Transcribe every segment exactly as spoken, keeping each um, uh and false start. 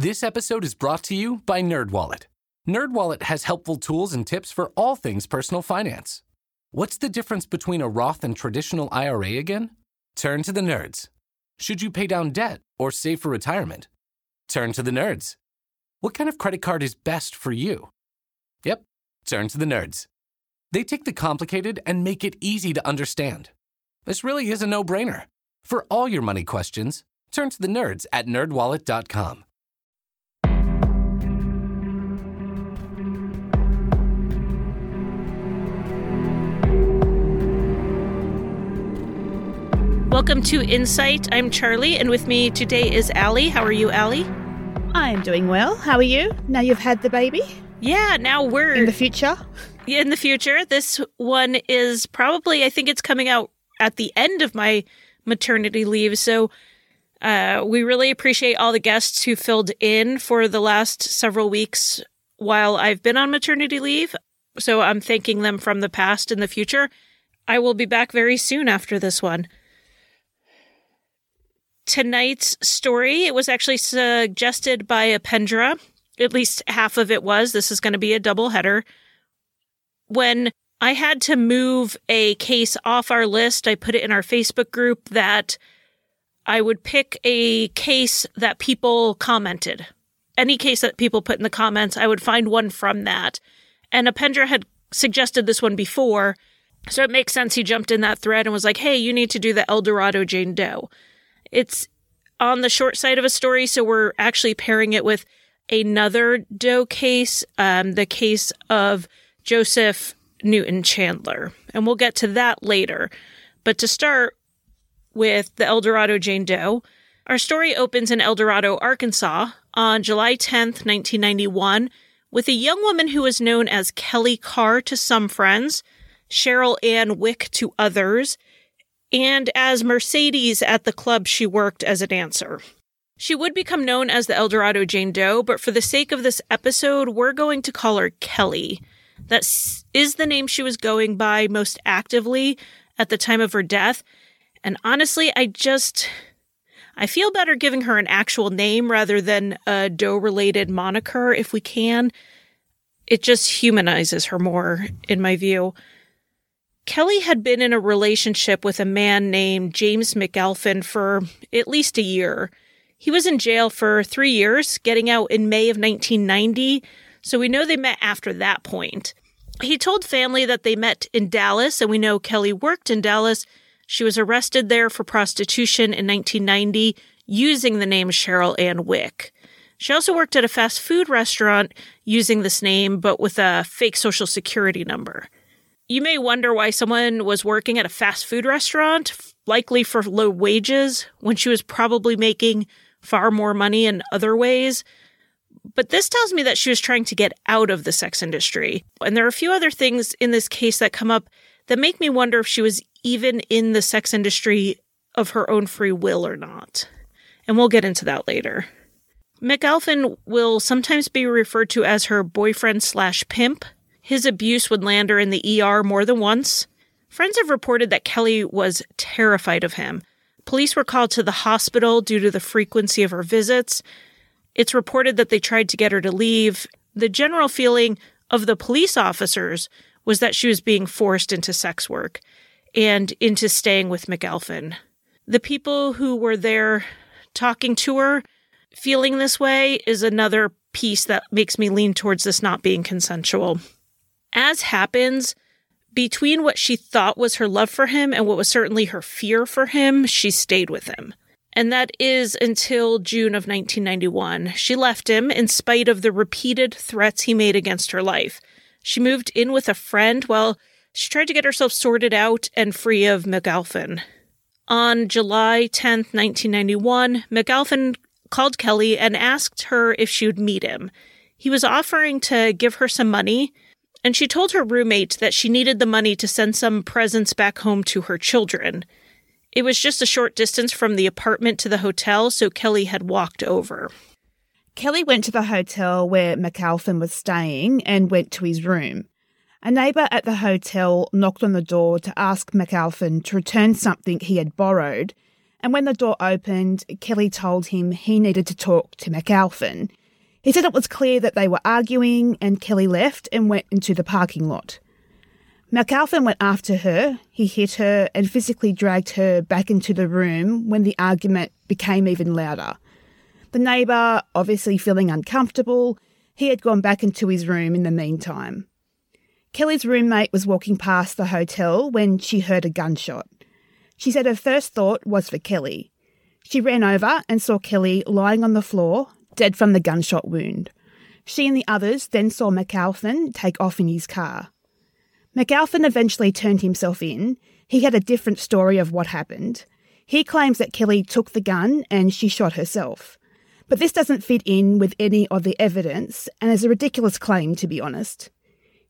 This episode is brought to you by NerdWallet. NerdWallet has helpful tools and tips for all things personal finance. What's the difference between a Roth and traditional I R A again? Turn to the nerds. Should you pay down debt or save for retirement? Turn to the nerds. What kind of credit card is best for you? Yep, turn to the nerds. They take the complicated and make it easy to understand. This really is a no-brainer. For all your money questions, turn to the nerds at nerd wallet dot com. Welcome to Insight. I'm Charlie, and with me today is Allie. How are you, Allie? I'm doing well. How are you? Now you've had the baby? Yeah, now we're... In the future? Yeah, in the future. This one is probably, I think it's coming out at the end of my maternity leave, so uh, we really appreciate all the guests who filled in for the last several weeks while I've been on maternity leave, so I'm thanking them from the past and the future. I will be back very soon after this one. Tonight's story, it was actually suggested by Apendra. At least half of it was. This is going to be a doubleheader. When I had to move a case off our list, I put it in our Facebook group that I would pick a case that people commented. Any case that people put in the comments, I would find one from that. And Apendra had suggested this one before, so it makes sense he jumped in that thread and was like, hey, you need to do the El Dorado Jane Doe. It's on the short side of a story, so we're actually pairing it with another Doe case, um, the case of Joseph Newton Chandler. And we'll get to that later. But to start with the El Dorado Jane Doe, our story opens in El Dorado, Arkansas on July tenth, nineteen ninety-one, with a young woman who is known as Kelly Carr to some friends, Cheryl Ann Wick to others, and as Mercedes at the club she worked as a dancer. She would become known as the El Dorado Jane Doe, but for the sake of this episode, we're going to call her Kelly. That is the name she was going by most actively at the time of her death. And honestly, I just, I feel better giving her an actual name rather than a Doe-related moniker if we can. It just humanizes her more, in my view. Kelly had been in a relationship with a man named James McAlpin for at least a year. He was in jail for three years, getting out in May of nineteen ninety, so we know they met after that point. He told family that they met in Dallas, and we know Kelly worked in Dallas. She was arrested there for prostitution in nineteen ninety using the name Cheryl Ann Wick. She also worked at a fast food restaurant using this name, but with a fake social security number. You may wonder why someone was working at a fast food restaurant, likely for low wages, when she was probably making far more money in other ways. But this tells me that she was trying to get out of the sex industry. And there are a few other things in this case that come up that make me wonder if she was even in the sex industry of her own free will or not. And we'll get into that later. McAlpin will sometimes be referred to as her boyfriend slash pimp. His abuse would land her in the E R more than once. Friends have reported that Kelly was terrified of him. Police were called to the hospital due to the frequency of her visits. It's reported that they tried to get her to leave. The general feeling of the police officers was that she was being forced into sex work and into staying with McAlpin. The people who were there talking to her, feeling this way, is another piece that makes me lean towards this not being consensual. As happens, between what she thought was her love for him and what was certainly her fear for him, she stayed with him. And that is until June of nineteen ninety-one. She left him in spite of the repeated threats he made against her life. She moved in with a friend while she tried to get herself sorted out and free of McAlpin. On July tenth, nineteen ninety-one, McAlpin called Kelly and asked her if she would meet him. He was offering to give her some money, and she told her roommate that she needed the money to send some presents back home to her children. It was just a short distance from the apartment to the hotel, so Kelly had walked over. Kelly went to the hotel where McAlpin was staying and went to his room. A neighbour at the hotel knocked on the door to ask McAlpin to return something he had borrowed, and when the door opened, Kelly told him he needed to talk to McAlpin. He said it was clear that they were arguing, and Kelly left and went into the parking lot. McAlpin went after her, he hit her and physically dragged her back into the room when the argument became even louder. The neighbour, obviously feeling uncomfortable, he had gone back into his room in the meantime. Kelly's roommate was walking past the hotel when she heard a gunshot. She said her first thought was for Kelly. She ran over and saw Kelly lying on the floor, dead from the gunshot wound. She and the others then saw McAlpin take off in his car. McAlpin eventually turned himself in. He had a different story of what happened. He claims that Kelly took the gun and she shot herself. But this doesn't fit in with any of the evidence and is a ridiculous claim, to be honest.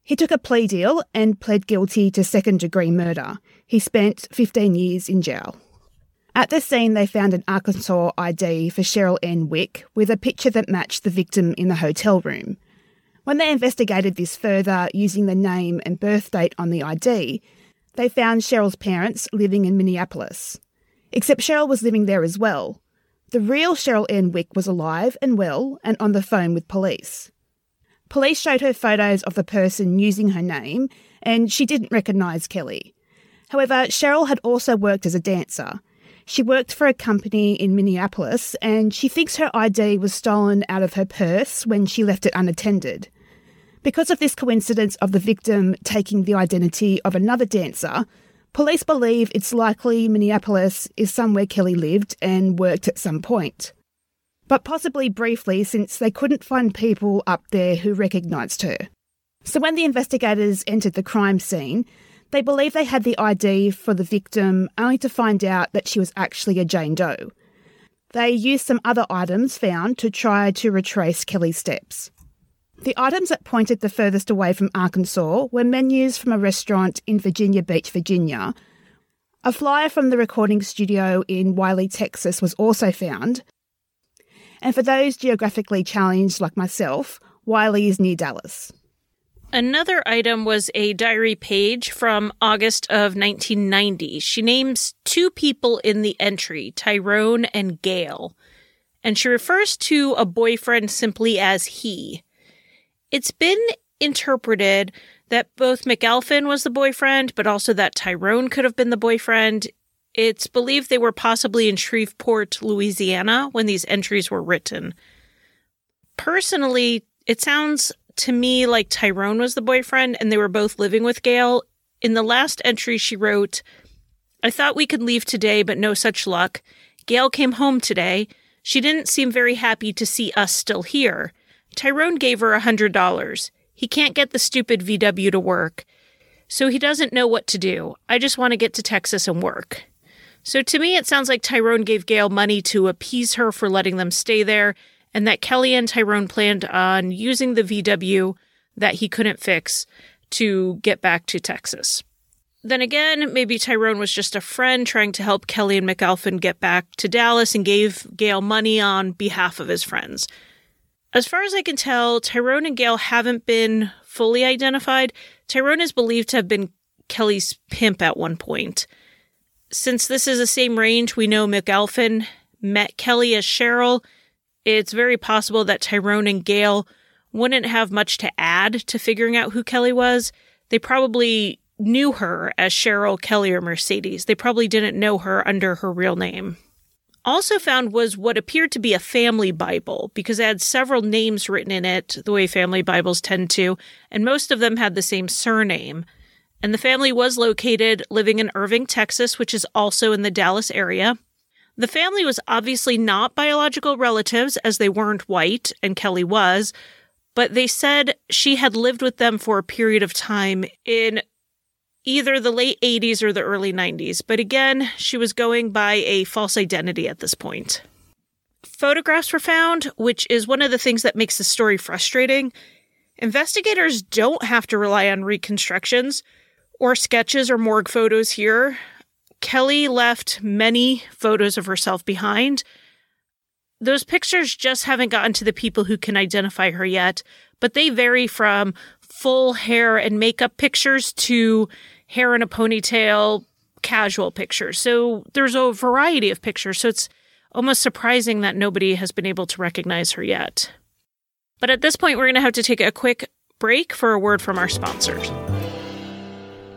He took a plea deal and pled guilty to second-degree murder. He spent fifteen years in jail. At the scene, they found an Arkansas I D for Cheryl Ann Wick with a picture that matched the victim in the hotel room. When they investigated this further using the name and birth date on the I D, they found Cheryl's parents living in Minneapolis. Except Cheryl was living there as well. The real Cheryl Ann Wick was alive and well and on the phone with police. Police showed her photos of the person using her name, and she didn't recognise Kelly. However, Cheryl had also worked as a dancer. She worked for a company in Minneapolis, and she thinks her I D was stolen out of her purse when she left it unattended. Because of this coincidence of the victim taking the identity of another dancer, police believe it's likely Minneapolis is somewhere Kelly lived and worked at some point. But possibly briefly, since they couldn't find people up there who recognised her. So when the investigators entered the crime scene, they believed they had the I D for the victim only to find out that she was actually a Jane Doe. They used some other items found to try to retrace Kelly's steps. The items that pointed the furthest away from Arkansas were menus from a restaurant in Virginia Beach, Virginia. A flyer from the recording studio in Wiley, Texas was also found. And for those geographically challenged like myself, Wiley is near Dallas. Another item was a diary page from August of nineteen ninety. She names two people in the entry, Tyrone and Gail, and she refers to a boyfriend simply as he. It's been interpreted that both McAlpin was the boyfriend, but also that Tyrone could have been the boyfriend. It's believed they were possibly in Shreveport, Louisiana, when these entries were written. Personally, it sounds to me like Tyrone was the boyfriend and they were both living with Gail. In the last entry, she wrote, "I thought we could leave today, but no such luck. Gail came home today. She didn't seem very happy to see us still here. Tyrone gave her one hundred dollars. He can't get the stupid V W to work, so he doesn't know what to do. I just want to get to Texas and work." So to me, it sounds like Tyrone gave Gail money to appease her for letting them stay there, and that Kelly and Tyrone planned on using the V W that he couldn't fix to get back to Texas. Then again, maybe Tyrone was just a friend trying to help Kelly and McAlpin get back to Dallas and gave Gail money on behalf of his friends. As far as I can tell, Tyrone and Gail haven't been fully identified. Tyrone is believed to have been Kelly's pimp at one point. Since this is the same range, we know McAlpin met Kelly as Cheryl. It's very possible that Tyrone and Gail wouldn't have much to add to figuring out who Kelly was. They probably knew her as Cheryl, Kelly, or Mercedes. They probably didn't know her under her real name. Also found was what appeared to be a family Bible, because it had several names written in it, the way family Bibles tend to, and most of them had the same surname. And the family was located living in Irving, Texas, which is also in the Dallas area. The family was obviously not biological relatives, as they weren't white, and Kelly was, but they said she had lived with them for a period of time in either the late eighties or the early nineties. But again, she was going by a false identity at this point. Photographs were found, which is one of the things that makes the story frustrating. Investigators don't have to rely on reconstructions or sketches or morgue photos here. Kelly left many photos of herself behind. Those pictures just haven't gotten to the people who can identify her yet, but they vary from full hair and makeup pictures to hair in a ponytail, casual pictures. So there's a variety of pictures. So it's almost surprising that nobody has been able to recognize her yet. But at this point, we're going to have to take a quick break for a word from our sponsors.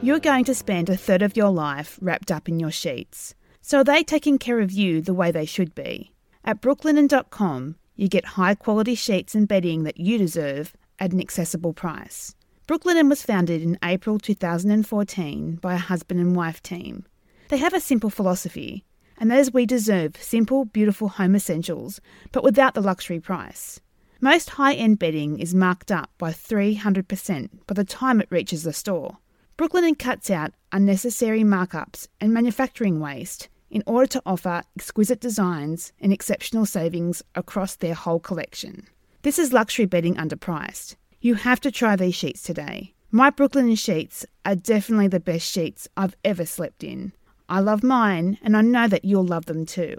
You're going to spend a third of your life wrapped up in your sheets. So are they taking care of you the way they should be? At Brooklinen dot com, you get high-quality sheets and bedding that you deserve at an accessible price. Brooklinen was founded in April two thousand fourteen by a husband and wife team. They have a simple philosophy, and that is we deserve simple, beautiful home essentials, but without the luxury price. Most high-end bedding is marked up by three hundred percent by the time it reaches the store. Brooklinen cuts out unnecessary markups and manufacturing waste in order to offer exquisite designs and exceptional savings across their whole collection. This is luxury bedding underpriced. You have to try these sheets today. My Brooklinen sheets are definitely the best sheets I've ever slept in. I love mine, and I know that you'll love them too.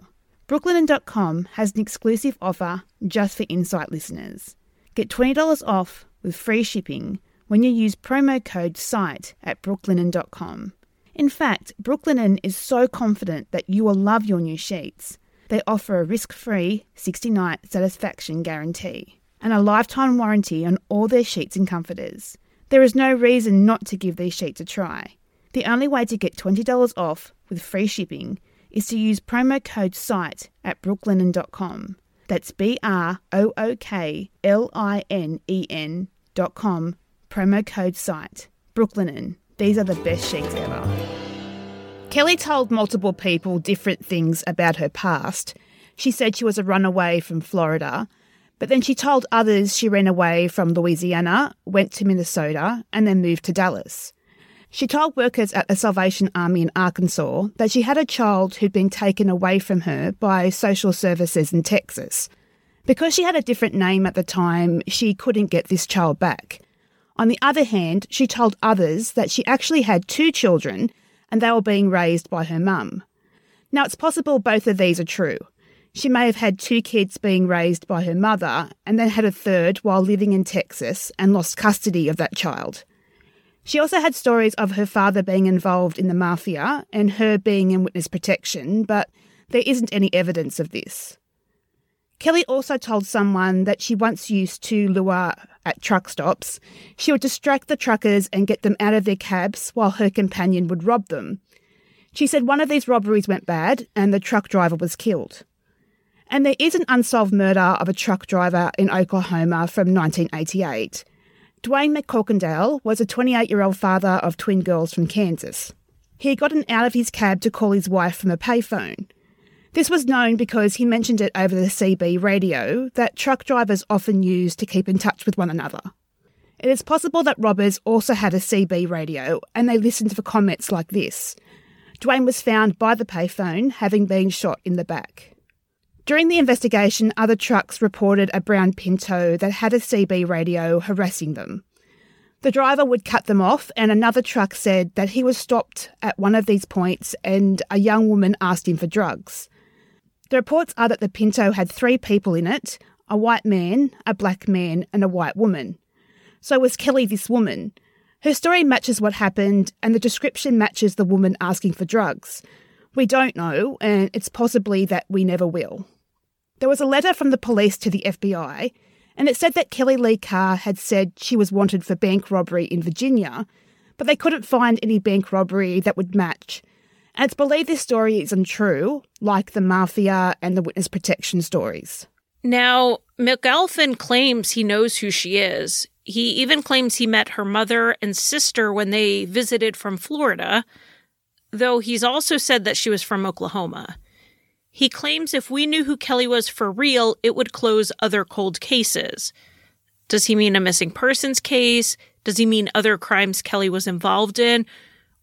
Brooklinen dot com has an exclusive offer just for Insight listeners. Get twenty dollars off with free shipping when you use promo code SIGHT at brooklinen dot com. In fact, Brooklinen is so confident that you will love your new sheets. They offer a risk-free sixty night satisfaction guarantee and a lifetime warranty on all their sheets and comforters. There is no reason not to give these sheets a try. The only way to get twenty dollars off with free shipping is to use promo code SIGHT at brooklinen dot com. That's B R O O K L I N E N dot com, promo code SIGHT. Brooklinen. These are the best sheets ever. Kelly told multiple people different things about her past. She said she was a runaway from Florida, but then she told others she ran away from Louisiana, went to Minnesota, and then moved to Dallas. She told workers at the Salvation Army in Arkansas that she had a child who'd been taken away from her by social services in Texas. Because she had a different name at the time, she couldn't get this child back. On the other hand, she told others that she actually had two children and they were being raised by her mum. Now, it's possible both of these are true. She may have had two kids being raised by her mother and then had a third while living in Texas and lost custody of that child. She also had stories of her father being involved in the mafia and her being in witness protection, but there isn't any evidence of this. Kelly also told someone that she once used to lure at truck stops. She would distract the truckers and get them out of their cabs while her companion would rob them. She said one of these robberies went bad and the truck driver was killed. And there is an unsolved murder of a truck driver in Oklahoma from nineteen eighty-eight. Dwayne McCorkendale was a twenty-eight-year-old father of twin girls from Kansas. He had gotten out of his cab to call his wife from a payphone. This was known because he mentioned it over the C B radio that truck drivers often use to keep in touch with one another. It is possible that robbers also had a C B radio and they listened for comments like this. Dwayne was found by the payphone, having been shot in the back. During the investigation, other trucks reported a brown Pinto that had a C B radio harassing them. The driver would cut them off, and another truck said that he was stopped at one of these points and a young woman asked him for drugs. The reports are that the Pinto had three people in it, a white man, a black man, and a white woman. So was Kelly this woman? Her story matches what happened, and the description matches the woman asking for drugs. We don't know, and it's possibly that we never will. There was a letter from the police to the F B I, and it said that Kelly Lee Carr had said she was wanted for bank robbery in Virginia, but they couldn't find any bank robbery that would match. And it's believed this story is untrue, like the mafia and the witness protection stories. Now, McAlpin claims he knows who she is. He even claims he met her mother and sister when they visited from Florida, though he's also said that she was from Oklahoma. He claims if we knew who Kelly was for real, it would close other cold cases. Does he mean a missing persons case? Does he mean other crimes Kelly was involved in?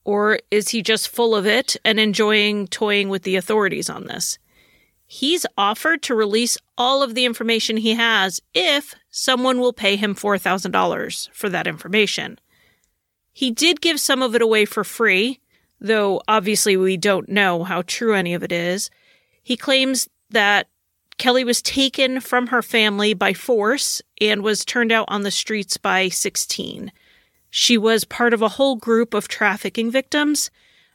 Or is he just full of it and enjoying toying with the authorities on this? He's offered to release all of the information he has if someone will pay him four thousand dollars for that information. He did give some of it away for free, though obviously we don't know how true any of it is. He claims that Kelly was taken from her family by force and was turned out on the streets by sixteen. She was part of a whole group of trafficking victims.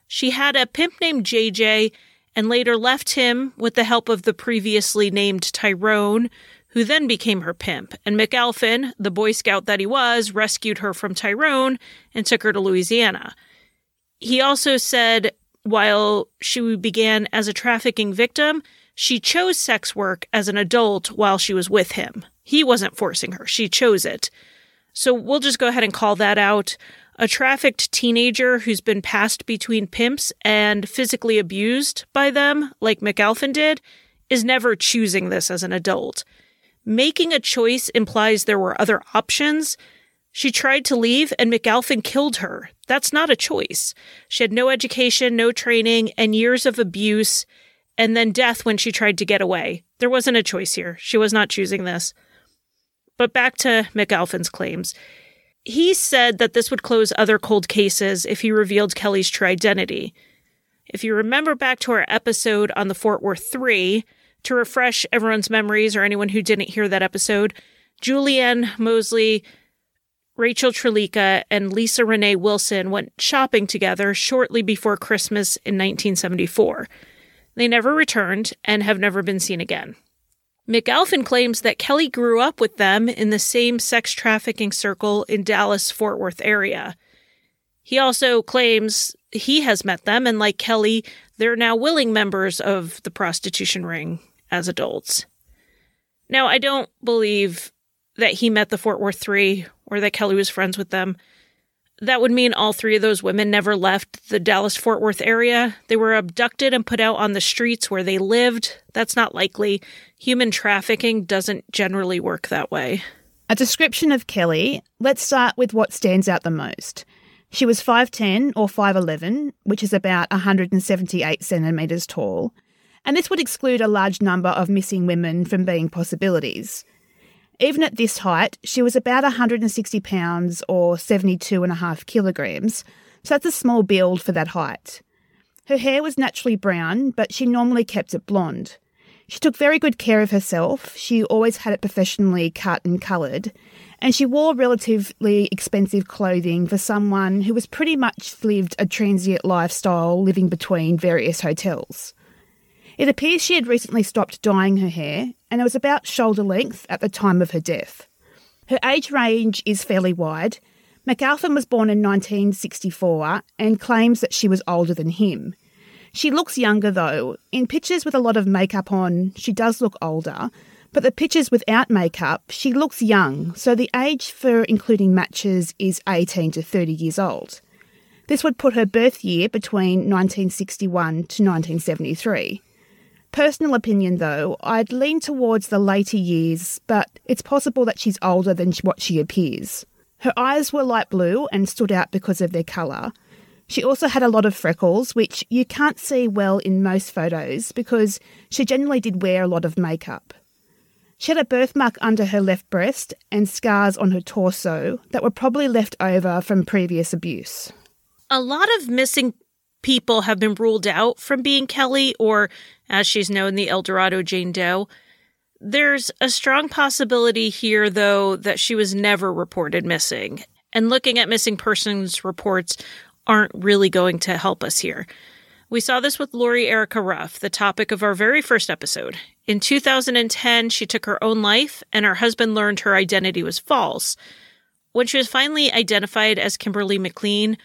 She had a pimp named J J and later left him with the help of the previously named Tyrone, who then became her pimp. And McAlpin, the Boy Scout that he was, rescued her from Tyrone and took her to Louisiana. He also said while she began as a trafficking victim, she chose sex work as an adult while she was with him. He wasn't forcing her. She chose it. So we'll just go ahead and call that out. A trafficked teenager who's been passed between pimps and physically abused by them, like McAlpin did, is never choosing this as an adult. Making a choice implies there were other options. She tried to leave, and McAlpin killed her. That's not a choice. She had no education, no training, and years of abuse, and then death when she tried to get away. There wasn't a choice here. She was not choosing this. But back to McAlpin's claims. He said that this would close other cold cases if he revealed Kelly's true identity. If you remember back to our episode on the Fort Worth three, to refresh everyone's memories or anyone who didn't hear that episode, Julianne Mosley, Rachel Trlica, and Lisa Renee Wilson went shopping together shortly before Christmas in nineteen seventy-four. They never returned and have never been seen again. McAlpin claims that Kelly grew up with them in the same sex trafficking circle in Dallas-Fort Worth area. He also claims he has met them, and like Kelly, they're now willing members of the prostitution ring as adults. Now, I don't believe that he met the Fort Worth Three or that Kelly was friends with them. That would mean all three of those women never left the Dallas-Fort Worth area. They were abducted and put out on the streets where they lived. That's not likely. Human trafficking doesn't generally work that way. A description of Kelly. Let's start with what stands out the most. She was five ten or five eleven, which is about one hundred seventy-eight centimetres tall. And this would exclude a large number of missing women from being possibilities. Even at this height, she was about one hundred sixty pounds or seventy-two and a half kilograms, so that's a small build for that height. Her hair was naturally brown, but she normally kept it blonde. She took very good care of herself. She always had it professionally cut and coloured, and she wore relatively expensive clothing for someone who was pretty much lived a transient lifestyle living between various hotels. It appears she had recently stopped dyeing her hair, and it was about shoulder length at the time of her death. Her age range is fairly wide. McAlpin was born in nineteen sixty-four and claims that she was older than him. She looks younger, though. In pictures with a lot of makeup on, she does look older, but the pictures without makeup, she looks young, so the age for including matches is eighteen to thirty years old. This would put her birth year between nineteen sixty-one to nineteen seventy-three. Personal opinion, though, I'd lean towards the later years, but it's possible that she's older than what she appears. Her eyes were light blue and stood out because of their colour. She also had a lot of freckles, which you can't see well in most photos because she generally did wear a lot of makeup. She had a birthmark under her left breast and scars on her torso that were probably left over from previous abuse. A lot of missing people have been ruled out from being Kelly, or as she's known, the El Dorado Jane Doe. There's a strong possibility here, though, that she was never reported missing. And looking at missing persons reports aren't really going to help us here. We saw this with Lori Erica Ruff, the topic of our very first episode. In two thousand ten, she took her own life, and her husband learned her identity was false. When she was finally identified as Kimberly McLean,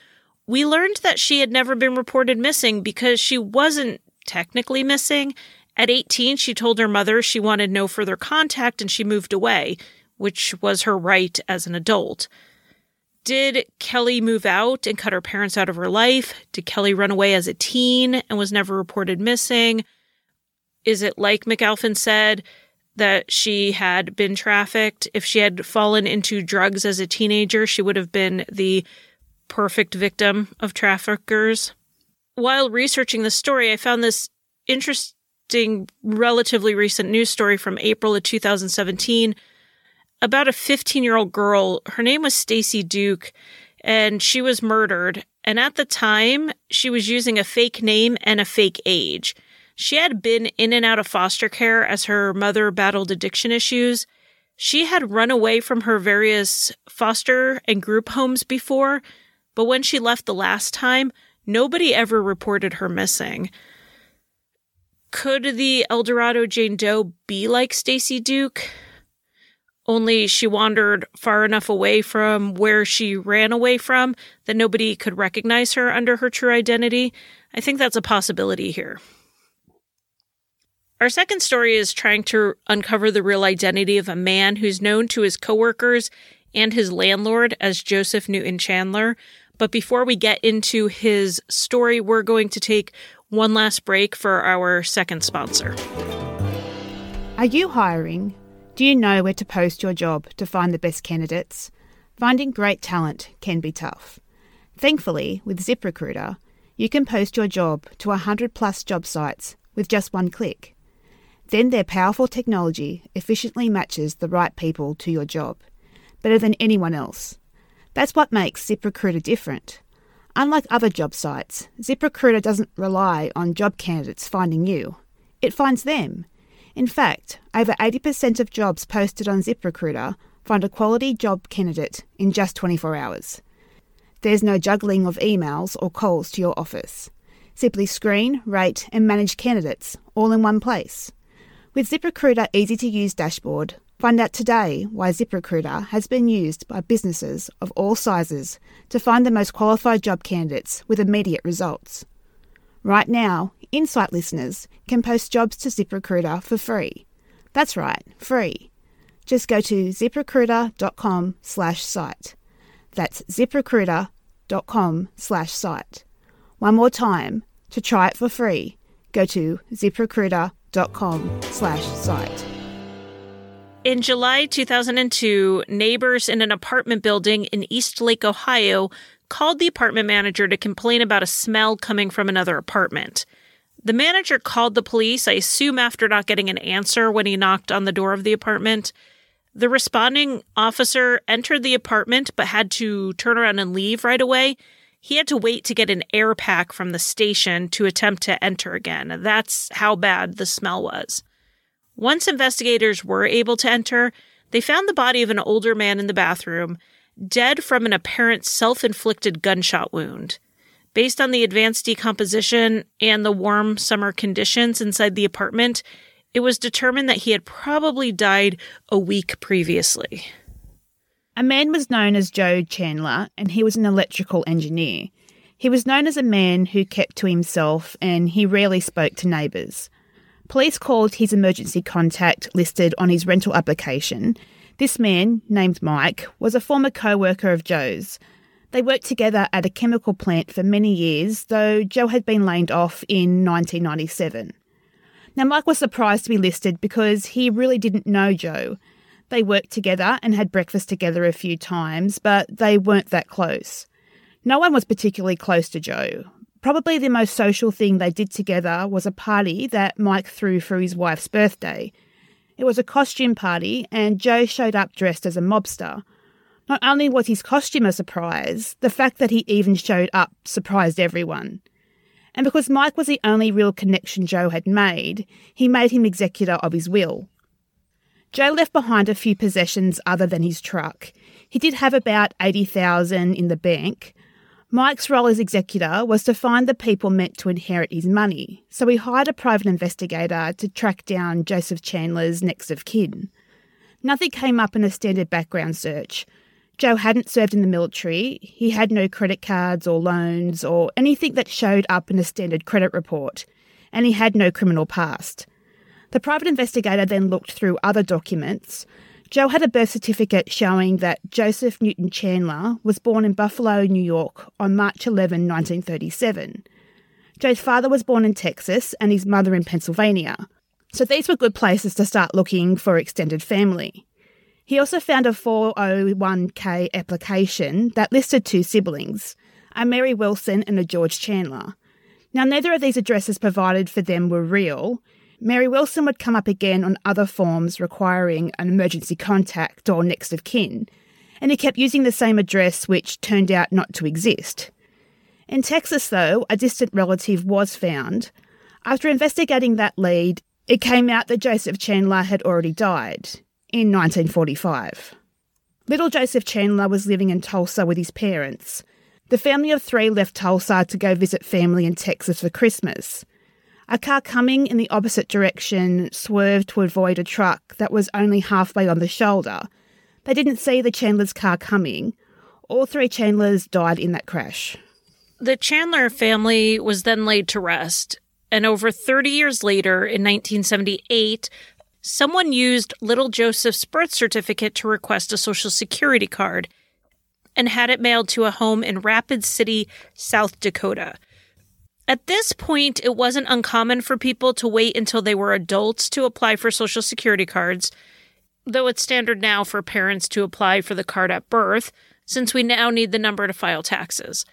we learned that she had never been reported missing because she wasn't technically missing. At eighteen, she told her mother she wanted no further contact and she moved away, which was her right as an adult. Did Kelly move out and cut her parents out of her life? Did Kelly run away as a teen and was never reported missing? Is it like McAlpin said, that she had been trafficked? If she had fallen into drugs as a teenager, she would have been the perfect victim of traffickers. While researching this story, I found this interesting, relatively recent news story from April of two thousand seventeen about a fifteen-year-old girl. Her name was Stacy Duke, and she was murdered. And at the time, she was using a fake name and a fake age. She had been in and out of foster care as her mother battled addiction issues. She had run away from her various foster and group homes before, but when she left the last time, Nobody ever reported her missing. Could the El Dorado Jane Doe be like Stacy Duke? Only she wandered far enough away from where she ran away from that nobody could recognize her under her true identity. I think that's a possibility here. Our second story is trying to uncover the real identity of a man who's known to his coworkers and his landlord as Joseph Newton Chandler. But before we get into his story, we're going to take one last break for our second sponsor. Are you hiring? Do you know where to post your job to find the best candidates? Finding great talent can be tough. Thankfully, with ZipRecruiter, you can post your job to one hundred plus job sites with just one click. Then their powerful technology efficiently matches the right people to your job, better than anyone else. That's what makes ZipRecruiter different. Unlike other job sites, ZipRecruiter doesn't rely on job candidates finding you. It finds them. In fact, over eighty percent of jobs posted on ZipRecruiter find a quality job candidate in just twenty-four hours. There's no juggling of emails or calls to your office. Simply screen, rate, and manage candidates all in one place. With ZipRecruiter's easy-to-use dashboard, find out today why ZipRecruiter has been used by businesses of all sizes to find the most qualified job candidates with immediate results. Right now, Insight listeners can post jobs to ZipRecruiter for free. That's right, free. Just go to ziprecruiter.com slash site. That's ziprecruiter.com slash site. One more time, to try it for free, go to ziprecruiter.com slash site. In July two thousand two, neighbors in an apartment building in Eastlake, Ohio, called the apartment manager to complain about a smell coming from another apartment. The manager called the police, I assume after not getting an answer when he knocked on the door of the apartment. The responding officer entered the apartment but had to turn around and leave right away. He had to wait to get an air pack from the station to attempt to enter again. That's how bad the smell was. Once investigators were able to enter, they found the body of an older man in the bathroom, dead from an apparent self-inflicted gunshot wound. Based on the advanced decomposition and the warm summer conditions inside the apartment, it was determined that he had probably died a week previously. A man was known as Joe Chandler, and he was an electrical engineer. He was known as a man who kept to himself, and he rarely spoke to neighbours. Police called his emergency contact listed on his rental application. This man, named Mike, was a former co-worker of Joe's. They worked together at a chemical plant for many years, though Joe had been laid off in nineteen ninety-seven. Now, Mike was surprised to be listed because he really didn't know Joe. They worked together and had breakfast together a few times, but they weren't that close. No one was particularly close to Joe. Probably the most social thing they did together was a party that Mike threw for his wife's birthday. It was a costume party, and Joe showed up dressed as a mobster. Not only was his costume a surprise, the fact that he even showed up surprised everyone. And because Mike was the only real connection Joe had made, he made him executor of his will. Joe left behind a few possessions other than his truck. He did have about eighty thousand dollars in the bank. Mike's role as executor was to find the people meant to inherit his money, so he hired a private investigator to track down Joseph Chandler's next of kin. Nothing came up in a standard background search. Joe hadn't served in the military, he had no credit cards or loans or anything that showed up in a standard credit report, and he had no criminal past. The private investigator then looked through other documents. Joe had a birth certificate showing that Joseph Newton Chandler was born in Buffalo, New York on March eleventh, nineteen thirty-seven. Joe's father was born in Texas and his mother in Pennsylvania, so these were good places to start looking for extended family. He also found a four oh one k application that listed two siblings, a Mary Wilson and a George Chandler. Now, neither of these addresses provided for them were real. Mary Wilson would come up again on other forms requiring an emergency contact or next of kin, and he kept using the same address, which turned out not to exist. In Texas, though, a distant relative was found. After investigating that lead, it came out that Joseph Chandler had already died in nineteen forty-five. Little Joseph Chandler was living in Tulsa with his parents. The family of three left Tulsa to go visit family in Texas for Christmas. A car coming in the opposite direction swerved to avoid a truck that was only halfway on the shoulder. They didn't see the Chandler's car coming. All three Chandlers died in that crash. The Chandler family was then laid to rest, and over thirty years later, in nineteen seventy-eight, someone used little Joseph's birth certificate to request a Social Security card and had it mailed to a home in Rapid City, South Dakota. At this point, it wasn't uncommon for people to wait until they were adults to apply for Social Security cards, though it's standard now for parents to apply for the card at birth, since we now need the number to file taxes.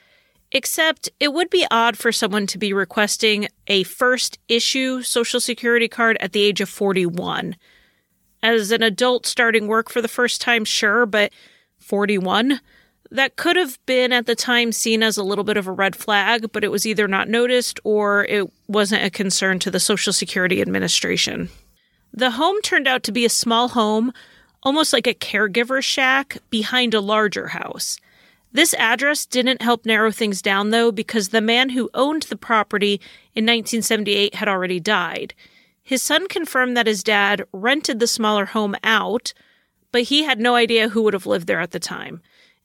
Except it would be odd for someone to be requesting a first-issue Social Security card at the age of forty-one. As an adult starting work for the first time, sure, but forty-one? That could have been at the time seen as a little bit of a red flag, but it was either not noticed or it wasn't a concern to the Social Security Administration. The home turned out to be a small home, almost like a caregiver shack, behind a larger house. This address didn't help narrow things down, though, because the man who owned the property in nineteen seventy-eight had already died. His son confirmed that his dad rented the smaller home out, but he had no idea who would have lived there at the time.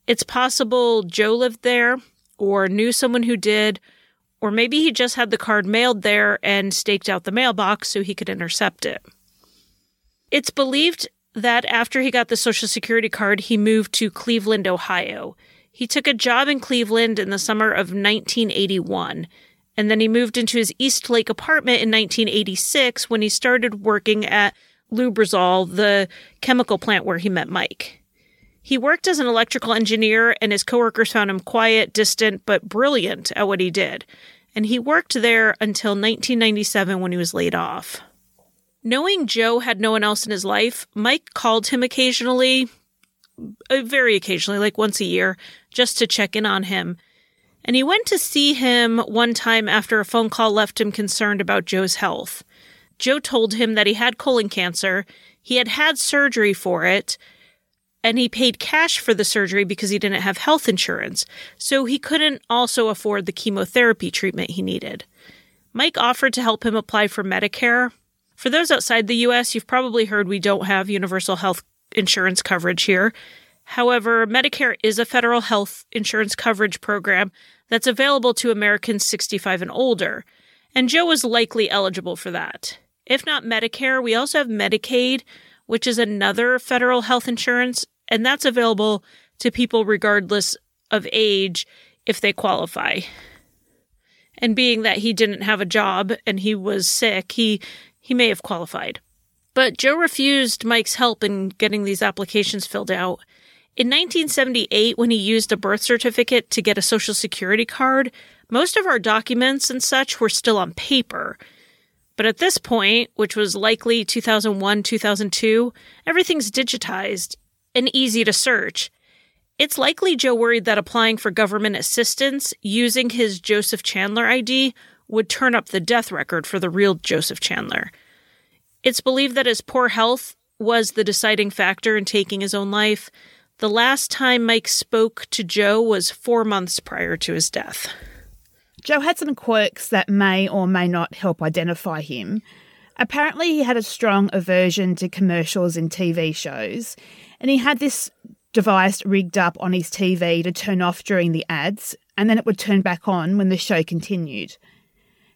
It's possible Joe lived there, or knew someone who did, or maybe he just had the card mailed there and staked out the mailbox so he could intercept it. It's believed that after he got the Social Security card, he moved to Cleveland, Ohio. He took a job in Cleveland in the summer of nineteen eighty-one, and then he moved into his East Lake apartment in nineteen eighty-six when he started working at Lubrizol, the chemical plant where he met Mike. He worked as an electrical engineer, and his coworkers found him quiet, distant, but brilliant at what he did. And he worked there until nineteen ninety-seven when he was laid off. Knowing Joe had no one else in his life, Mike called him occasionally, very occasionally, like once a year, just to check in on him. And he went to see him one time after a phone call left him concerned about Joe's health. Joe told him that he had colon cancer, he had had surgery for it, and he paid cash for the surgery because he didn't have health insurance, so he couldn't also afford the chemotherapy treatment he needed. Mike offered to help him apply for Medicare. For those outside the U S, you've probably heard we don't have universal health insurance coverage here. However, Medicare is a federal health insurance coverage program that's available to Americans sixty-five and older, and Joe was likely eligible for that. If not Medicare, we also have Medicaid, which is another federal health insurance, and that's available to people regardless of age if they qualify. And being that he didn't have a job and he was sick, he he may have qualified. But Joe refused Mike's help in getting these applications filled out. In nineteen seventy-eight, when he used a birth certificate to get a Social Security card, most of our documents and such were still on paper. But at this point, which was likely two thousand one, two thousand two, everything's digitized and easy to search. It's likely Joe worried that applying for government assistance using his Joseph Chandler I D would turn up the death record for the real Joseph Chandler. It's believed that his poor health was the deciding factor in taking his own life. The last time Mike spoke to Joe was four months prior to his death. Joe had some quirks that may or may not help identify him. Apparently, he had a strong aversion to commercials and T V shows, and he had this device rigged up on his T V to turn off during the ads, and then it would turn back on when the show continued.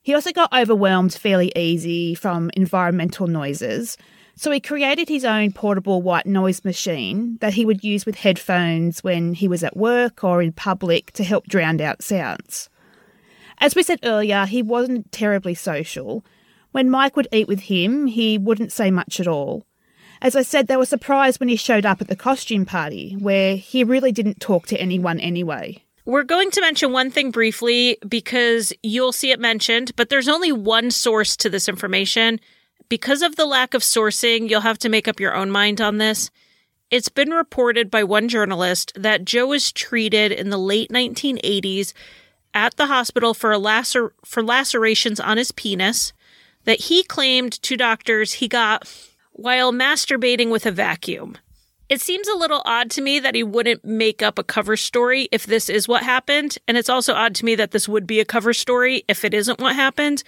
He also got overwhelmed fairly easy from environmental noises, so he created his own portable white noise machine that he would use with headphones when he was at work or in public to help drown out sounds. As we said earlier, he wasn't terribly social. When Mike would eat with him, he wouldn't say much at all. As I said, they were surprised when he showed up at the costume party, where he really didn't talk to anyone anyway. We're going to mention one thing briefly because you'll see it mentioned, but there's only one source to this information. Because of the lack of sourcing, you'll have to make up your own mind on this. It's been reported by one journalist that Joe was treated in the late nineteen eighties at the hospital for a lacer- for lacerations on his penis that he claimed to doctors he got while masturbating with a vacuum. It seems a little odd to me that he wouldn't make up a cover story if this is what happened, and it's also odd to me that this would be a cover story if it isn't what happened.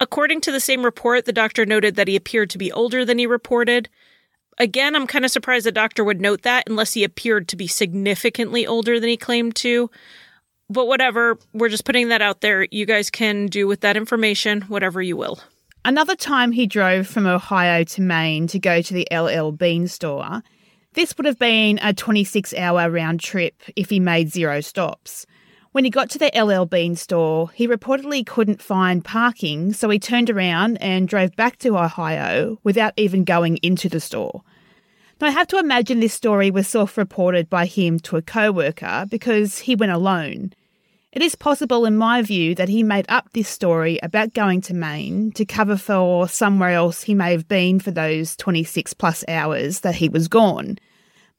According to the same report, the doctor noted that he appeared to be older than he reported. Again, I'm kind of surprised the doctor would note that unless he appeared to be significantly older than he claimed to. But whatever, we're just putting that out there. You guys can do with that information whatever you will. Another time he drove from Ohio to Maine to go to the L L. Bean store. This would have been a twenty-six hour round trip if he made zero stops. When he got to the L L. Bean store, he reportedly couldn't find parking, so he turned around and drove back to Ohio without even going into the store. Now, I have to imagine this story was self-reported by him to a co-worker because he went alone. It is possible, in my view, that he made up this story about going to Maine to cover for somewhere else he may have been for those twenty-six plus hours that he was gone.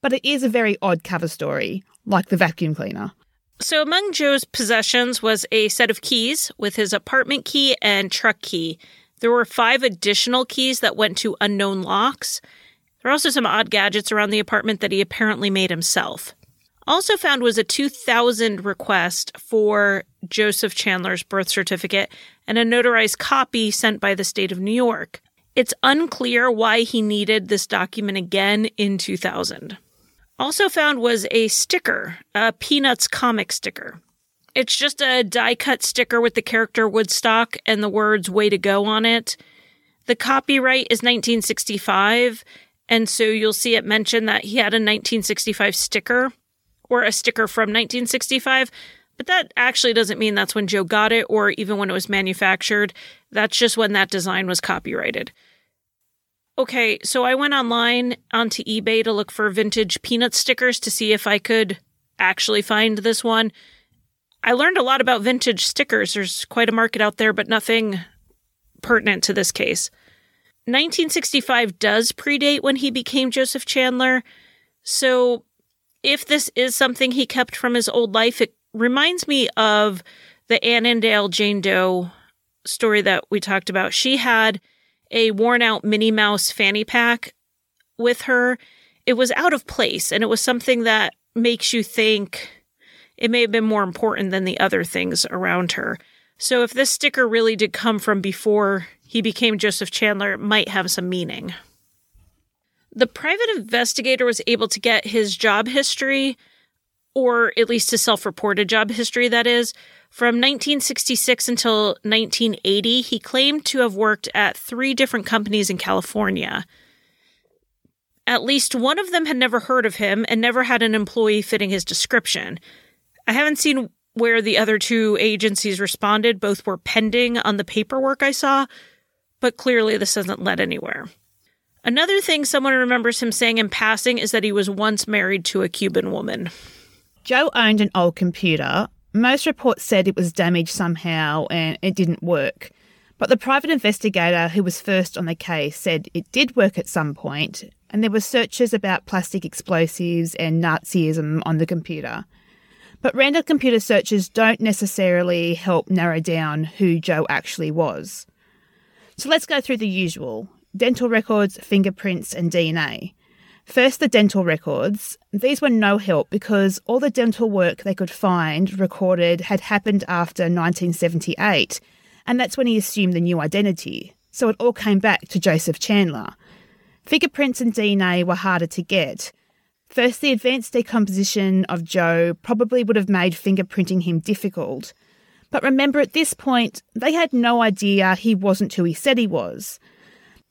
But it is a very odd cover story, like the vacuum cleaner. So among Joe's possessions was a set of keys with his apartment key and truck key. There were five additional keys that went to unknown locks. There were also some odd gadgets around the apartment that he apparently made himself. Also found was a two thousand request for Joseph Chandler's birth certificate and a notarized copy sent by the state of New York. It's unclear why he needed this document again in two thousand. Also found was a sticker, a Peanuts comic sticker. It's just a die-cut sticker with the character Woodstock and the words "Way to Go" on it. The copyright is nineteen sixty-five, and so you'll see it mentioned that he had a nineteen sixty-five sticker, or a sticker from nineteen sixty-five, but that actually doesn't mean that's when Joe got it or even when it was manufactured. That's just when that design was copyrighted. Okay, so I went online onto eBay to look for vintage Peanut stickers to see if I could actually find this one. I learned a lot about vintage stickers. There's quite a market out there, but nothing pertinent to this case. nineteen sixty-five does predate when he became Joseph Chandler. So if this is something he kept from his old life, it reminds me of the Annandale Jane Doe story that we talked about. She had a worn-out Minnie Mouse fanny pack with her. It was out of place, and it was something that makes you think it may have been more important than the other things around her. So if this sticker really did come from before he became Joseph Chandler, it might have some meaning. The private investigator was able to get his job history, or at least his self-reported job history, that is. From nineteen sixty-six until nineteen eighty, he claimed to have worked at three different companies in California. At least one of them had never heard of him and never had an employee fitting his description. I haven't seen where the other two agencies responded. Both were pending on the paperwork I saw, but clearly this hasn't led anywhere. Another thing someone remembers him saying in passing is that he was once married to a Cuban woman. Joe owned an old computer. Most reports said it was damaged somehow and it didn't work. But the private investigator who was first on the case said it did work at some point, and there were searches about plastic explosives and Nazism on the computer. But random computer searches don't necessarily help narrow down who Joe actually was. So let's go through the usual: dental records, fingerprints, and D N A. First, the dental records. These were no help because all the dental work they could find recorded had happened after nineteen seventy-eight, and that's when he assumed the new identity. So it all came back to Joseph Chandler. Fingerprints and D N A were harder to get. First, the advanced decomposition of Joe probably would have made fingerprinting him difficult. But remember, at this point, they had no idea he wasn't who he said he was.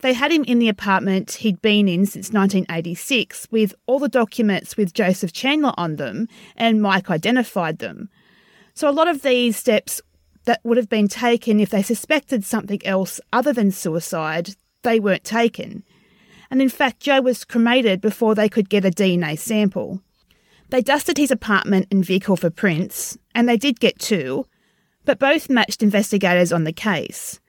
They had him in the apartment he'd been in since nineteen eighty-six with all the documents with Joseph Chandler on them, and Mike identified them. So a lot of these steps that would have been taken if they suspected something else other than suicide, they weren't taken. And in fact, Joe was cremated before they could get a D N A sample. They dusted his apartment and vehicle for prints, and they did get two, but both matched investigators on the case.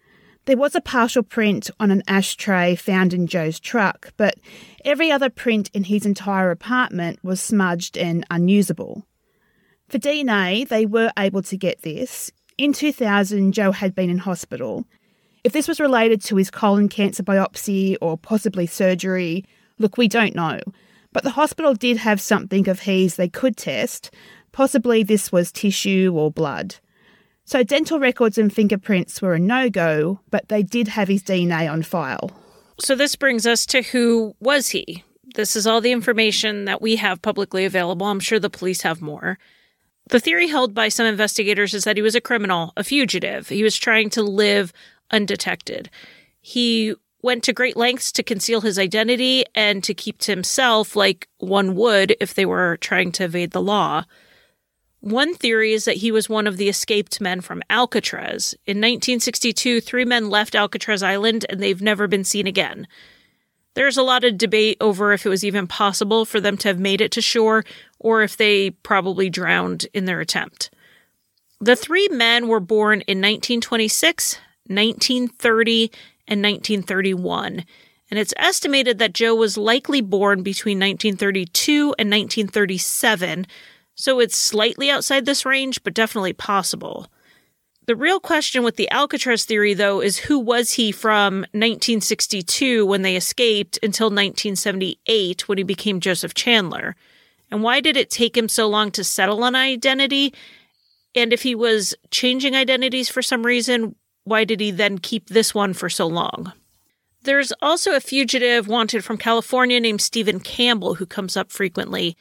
There was a partial print on an ashtray found in Joe's truck, but every other print in his entire apartment was smudged and unusable. For D N A, they were able to get this. In two thousand, Joe had been in hospital. If this was related to his colon cancer biopsy or possibly surgery, look, we don't know. But the hospital did have something of his they could test. Possibly this was tissue or blood. So dental records and fingerprints were a no-go, but they did have his D N A on file. So this brings us to who was he? This is all the information that we have publicly available. I'm sure the police have more. The theory held by some investigators is that he was a criminal, a fugitive. He was trying to live undetected. He went to great lengths to conceal his identity and to keep to himself like one would if they were trying to evade the law. One theory is that he was one of the escaped men from Alcatraz. In nineteen sixty-two, three men left Alcatraz Island and they've never been seen again. There's a lot of debate over if it was even possible for them to have made it to shore or if they probably drowned in their attempt. The three men were born in nineteen twenty-six, nineteen thirty, and nineteen thirty-one, and it's estimated that Joe was likely born between nineteen thirty-two and nineteen thirty-seven, so it's slightly outside this range, but definitely possible. The real question with the Alcatraz theory, though, is who was he from nineteen sixty-two when they escaped until nineteen seventy-eight when he became Joseph Chandler? And why did it take him so long to settle on identity? And if he was changing identities for some reason, why did he then keep this one for so long? There's also a fugitive wanted from California named Stephen Campbell who comes up frequently.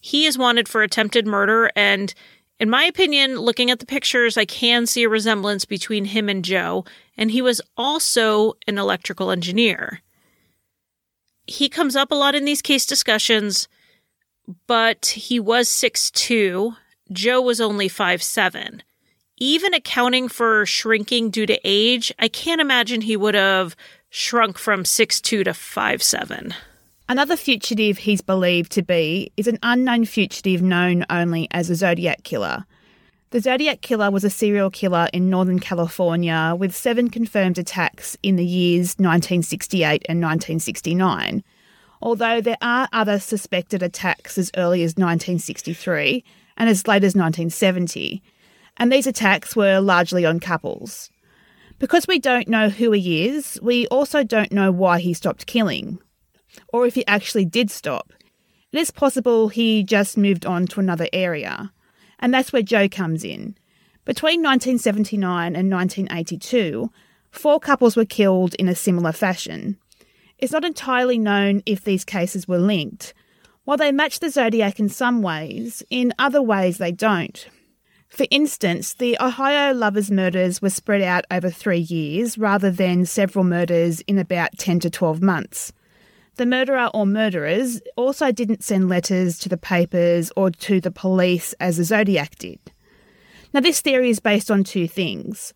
He is wanted for attempted murder, and in my opinion, looking at the pictures, I can see a resemblance between him and Joe, and he was also an electrical engineer. He comes up a lot in these case discussions, but he was six foot two. Joe was only five foot seven. Even accounting for shrinking due to age, I can't imagine he would have shrunk from six foot two to five foot seven. Another fugitive he's believed to be is an unknown fugitive known only as the Zodiac Killer. The Zodiac Killer was a serial killer in Northern California with seven confirmed attacks in the years nineteen sixty-eight and nineteen sixty-nine, although there are other suspected attacks as early as nineteen sixty-three and as late as nineteen seventy. And these attacks were largely on couples. Because we don't know who he is, we also don't know why he stopped killing, or if he actually did stop. It is possible he just moved on to another area, and that's where Joe comes in. Between nineteen seventy-nine and nineteen eighty-two, four couples were killed in a similar fashion. It's not entirely known if these cases were linked. While they match the Zodiac in some ways, in other ways they don't. For instance, the Ohio lovers' murders were spread out over three years rather than several murders in about ten to twelve months. The murderer or murderers also didn't send letters to the papers or to the police as the Zodiac did. Now, this theory is based on two things.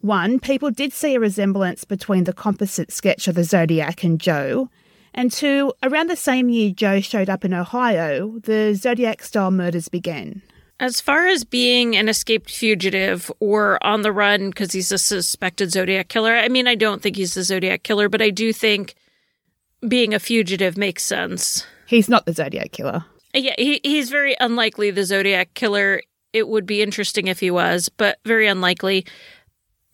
One, people did see a resemblance between the composite sketch of the Zodiac and Joe. And two, around the same year Joe showed up in Ohio, the Zodiac-style murders began. As far as being an escaped fugitive or on the run because he's a suspected Zodiac killer, I mean, I don't think he's the Zodiac killer, but I do think being a fugitive makes sense. He's not the Zodiac killer. Yeah, he, he's very unlikely the Zodiac killer. It would be interesting if he was, but very unlikely.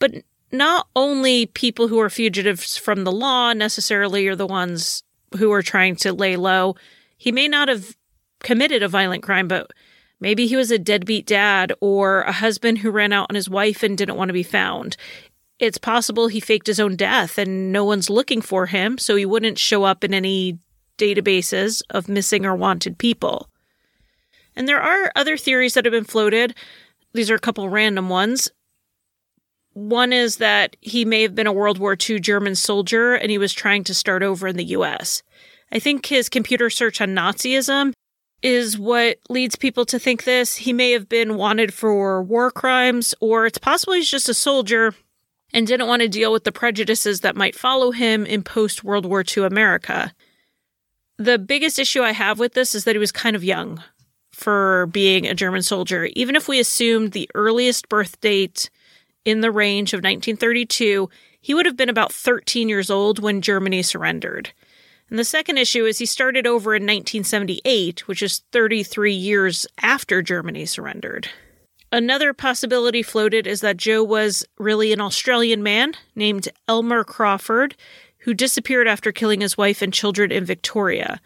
But not only people who are fugitives from the law necessarily are the ones who are trying to lay low. He may not have committed a violent crime, but maybe he was a deadbeat dad or a husband who ran out on his wife and didn't want to be found. It's possible he faked his own death and no one's looking for him, so he wouldn't show up in any databases of missing or wanted people. And there are other theories that have been floated. These are a couple random ones. One is that he may have been a World War Two German soldier and he was trying to start over in the U S. I think his computer search on Nazism is what leads people to think this. He may have been wanted for war crimes, or it's possible he's just a soldier and didn't want to deal with the prejudices that might follow him in post-World War Two America. The biggest issue I have with this is that he was kind of young for being a German soldier. Even if we assumed the earliest birth date in the range of nineteen thirty-two, he would have been about thirteen years old when Germany surrendered. And the second issue is he started over in nineteen seventy-eight, which is thirty-three years after Germany surrendered. Another possibility floated is that Joe was really an Australian man named Elmer Crawford, who disappeared after killing his wife and children in Victoria.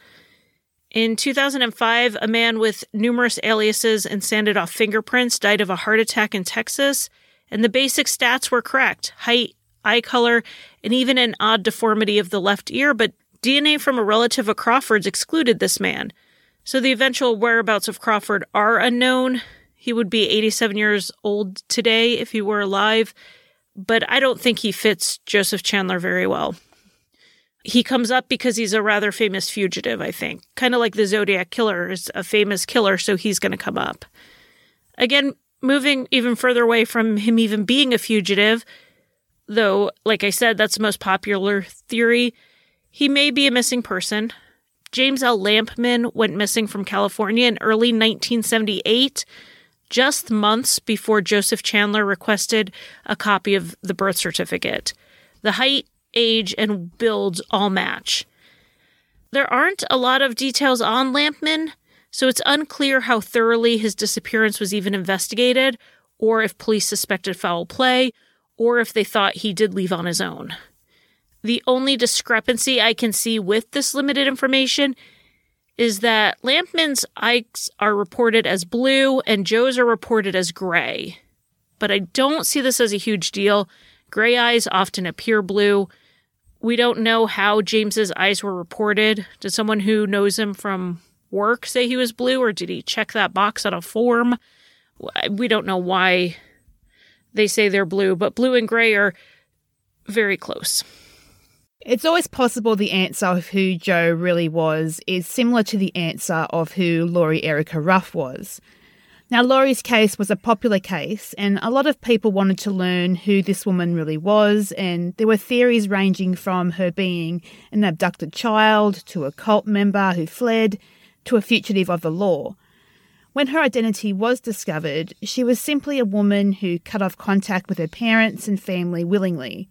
In two thousand five, a man with numerous aliases and sanded off fingerprints died of a heart attack in Texas, and the basic stats were correct: height, eye color, and even an odd deformity of the left ear, but D N A from a relative of Crawford's excluded this man. So the eventual whereabouts of Crawford are unknown. He would be eighty-seven years old today if he were alive, but I don't think he fits Joseph Chandler very well. He comes up because he's a rather famous fugitive, I think. Kind of like the Zodiac Killer is a famous killer, so he's going to come up. Again, moving even further away from him even being a fugitive, though, like I said, that's the most popular theory, he may be a missing person. James L. Lampman went missing from California in early nineteen seventy-eight, just months before Joseph Chandler requested a copy of the birth certificate. The height, age, and build all match. There aren't a lot of details on Lampman, so it's unclear how thoroughly his disappearance was even investigated, or if police suspected foul play, or if they thought he did leave on his own. The only discrepancy I can see with this limited information is that Lampman's eyes are reported as blue and Joe's are reported as gray. But I don't see this as a huge deal. Gray eyes often appear blue. We don't know how James's eyes were reported. Did someone who knows him from work say he was blue, or did he check that box on a form? We don't know why they say they're blue, but blue and gray are very close. It's always possible the answer of who Joe really was is similar to the answer of who Lori Erica Ruff was. Now, Lori's case was a popular case, and a lot of people wanted to learn who this woman really was, and there were theories ranging from her being an abducted child, to a cult member who fled, to a fugitive of the law. When her identity was discovered, she was simply a woman who cut off contact with her parents and family willingly.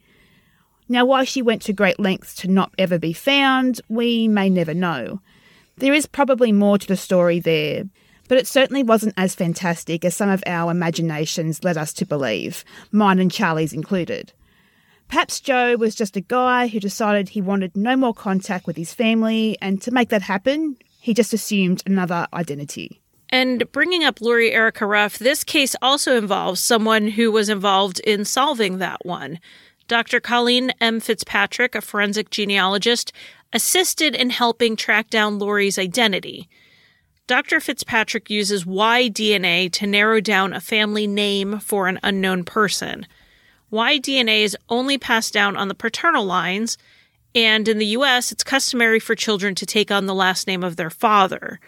Now, why she went to great lengths to not ever be found, we may never know. There is probably more to the story there, but it certainly wasn't as fantastic as some of our imaginations led us to believe, mine and Charlie's included. Perhaps Joe was just a guy who decided he wanted no more contact with his family, and to make that happen, he just assumed another identity. And bringing up Lori Erica Ruff, this case also involves someone who was involved in solving that one. Doctor Colleen M. Fitzpatrick, a forensic genealogist, assisted in helping track down Lori's identity. Doctor Fitzpatrick uses Y D N A to narrow down a family name for an unknown person. Y D N A is only passed down on the paternal lines, and in the U S, it's customary for children to take on the last name of their father.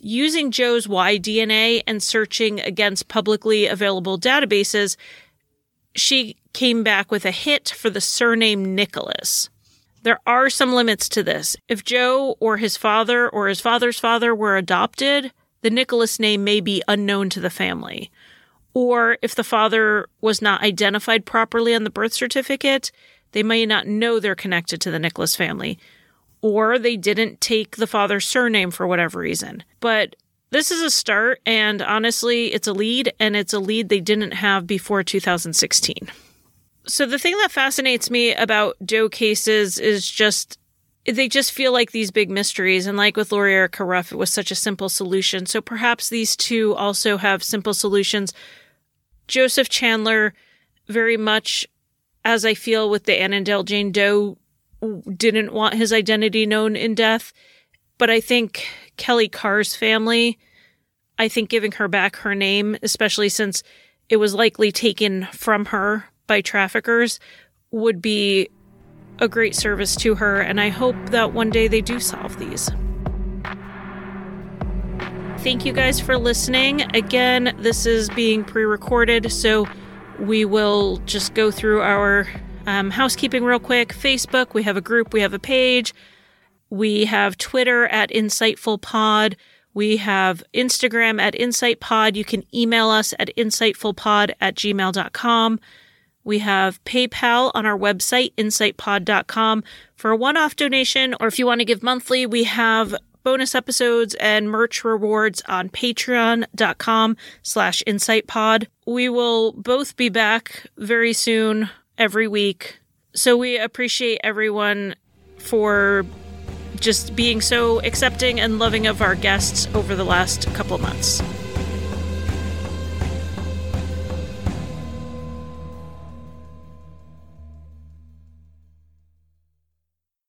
Using Joe's Y D N A and searching against publicly available databases, she came back with a hit for the surname Nicholas. There are some limits to this. If Joe or his father or his father's father were adopted, the Nicholas name may be unknown to the family. Or if the father was not identified properly on the birth certificate, they may not know they're connected to the Nicholas family. Or they didn't take the father's surname for whatever reason. But this is a start, and honestly, it's a lead, and it's a lead they didn't have before two thousand sixteen. So the thing that fascinates me about Doe cases is just, they just feel like these big mysteries. And like with Lori Erica Ruff, it was such a simple solution. So perhaps these two also have simple solutions. Joseph Chandler, very much as I feel with the Annandale Jane Doe, didn't want his identity known in death. But I think Kelly Carr's family, I think giving her back her name, especially since it was likely taken from her by traffickers, would be a great service to her, and I hope that one day they do solve these. Thank you guys for listening. Again, this is being pre-recorded, so we will just go through our um, housekeeping real quick. Facebook, we have a group, we have a page. We have Twitter at InsightfulPod. We have Instagram at InsightPod. You can email us at insightfulpod at gmail dot com. We have PayPal on our website, insightpod dot com, for a one-off donation, or if you want to give monthly, we have bonus episodes and merch rewards on patreon dot com slash insightpod. We will both be back very soon, every week. So we appreciate everyone for just being so accepting and loving of our guests over the last couple of months.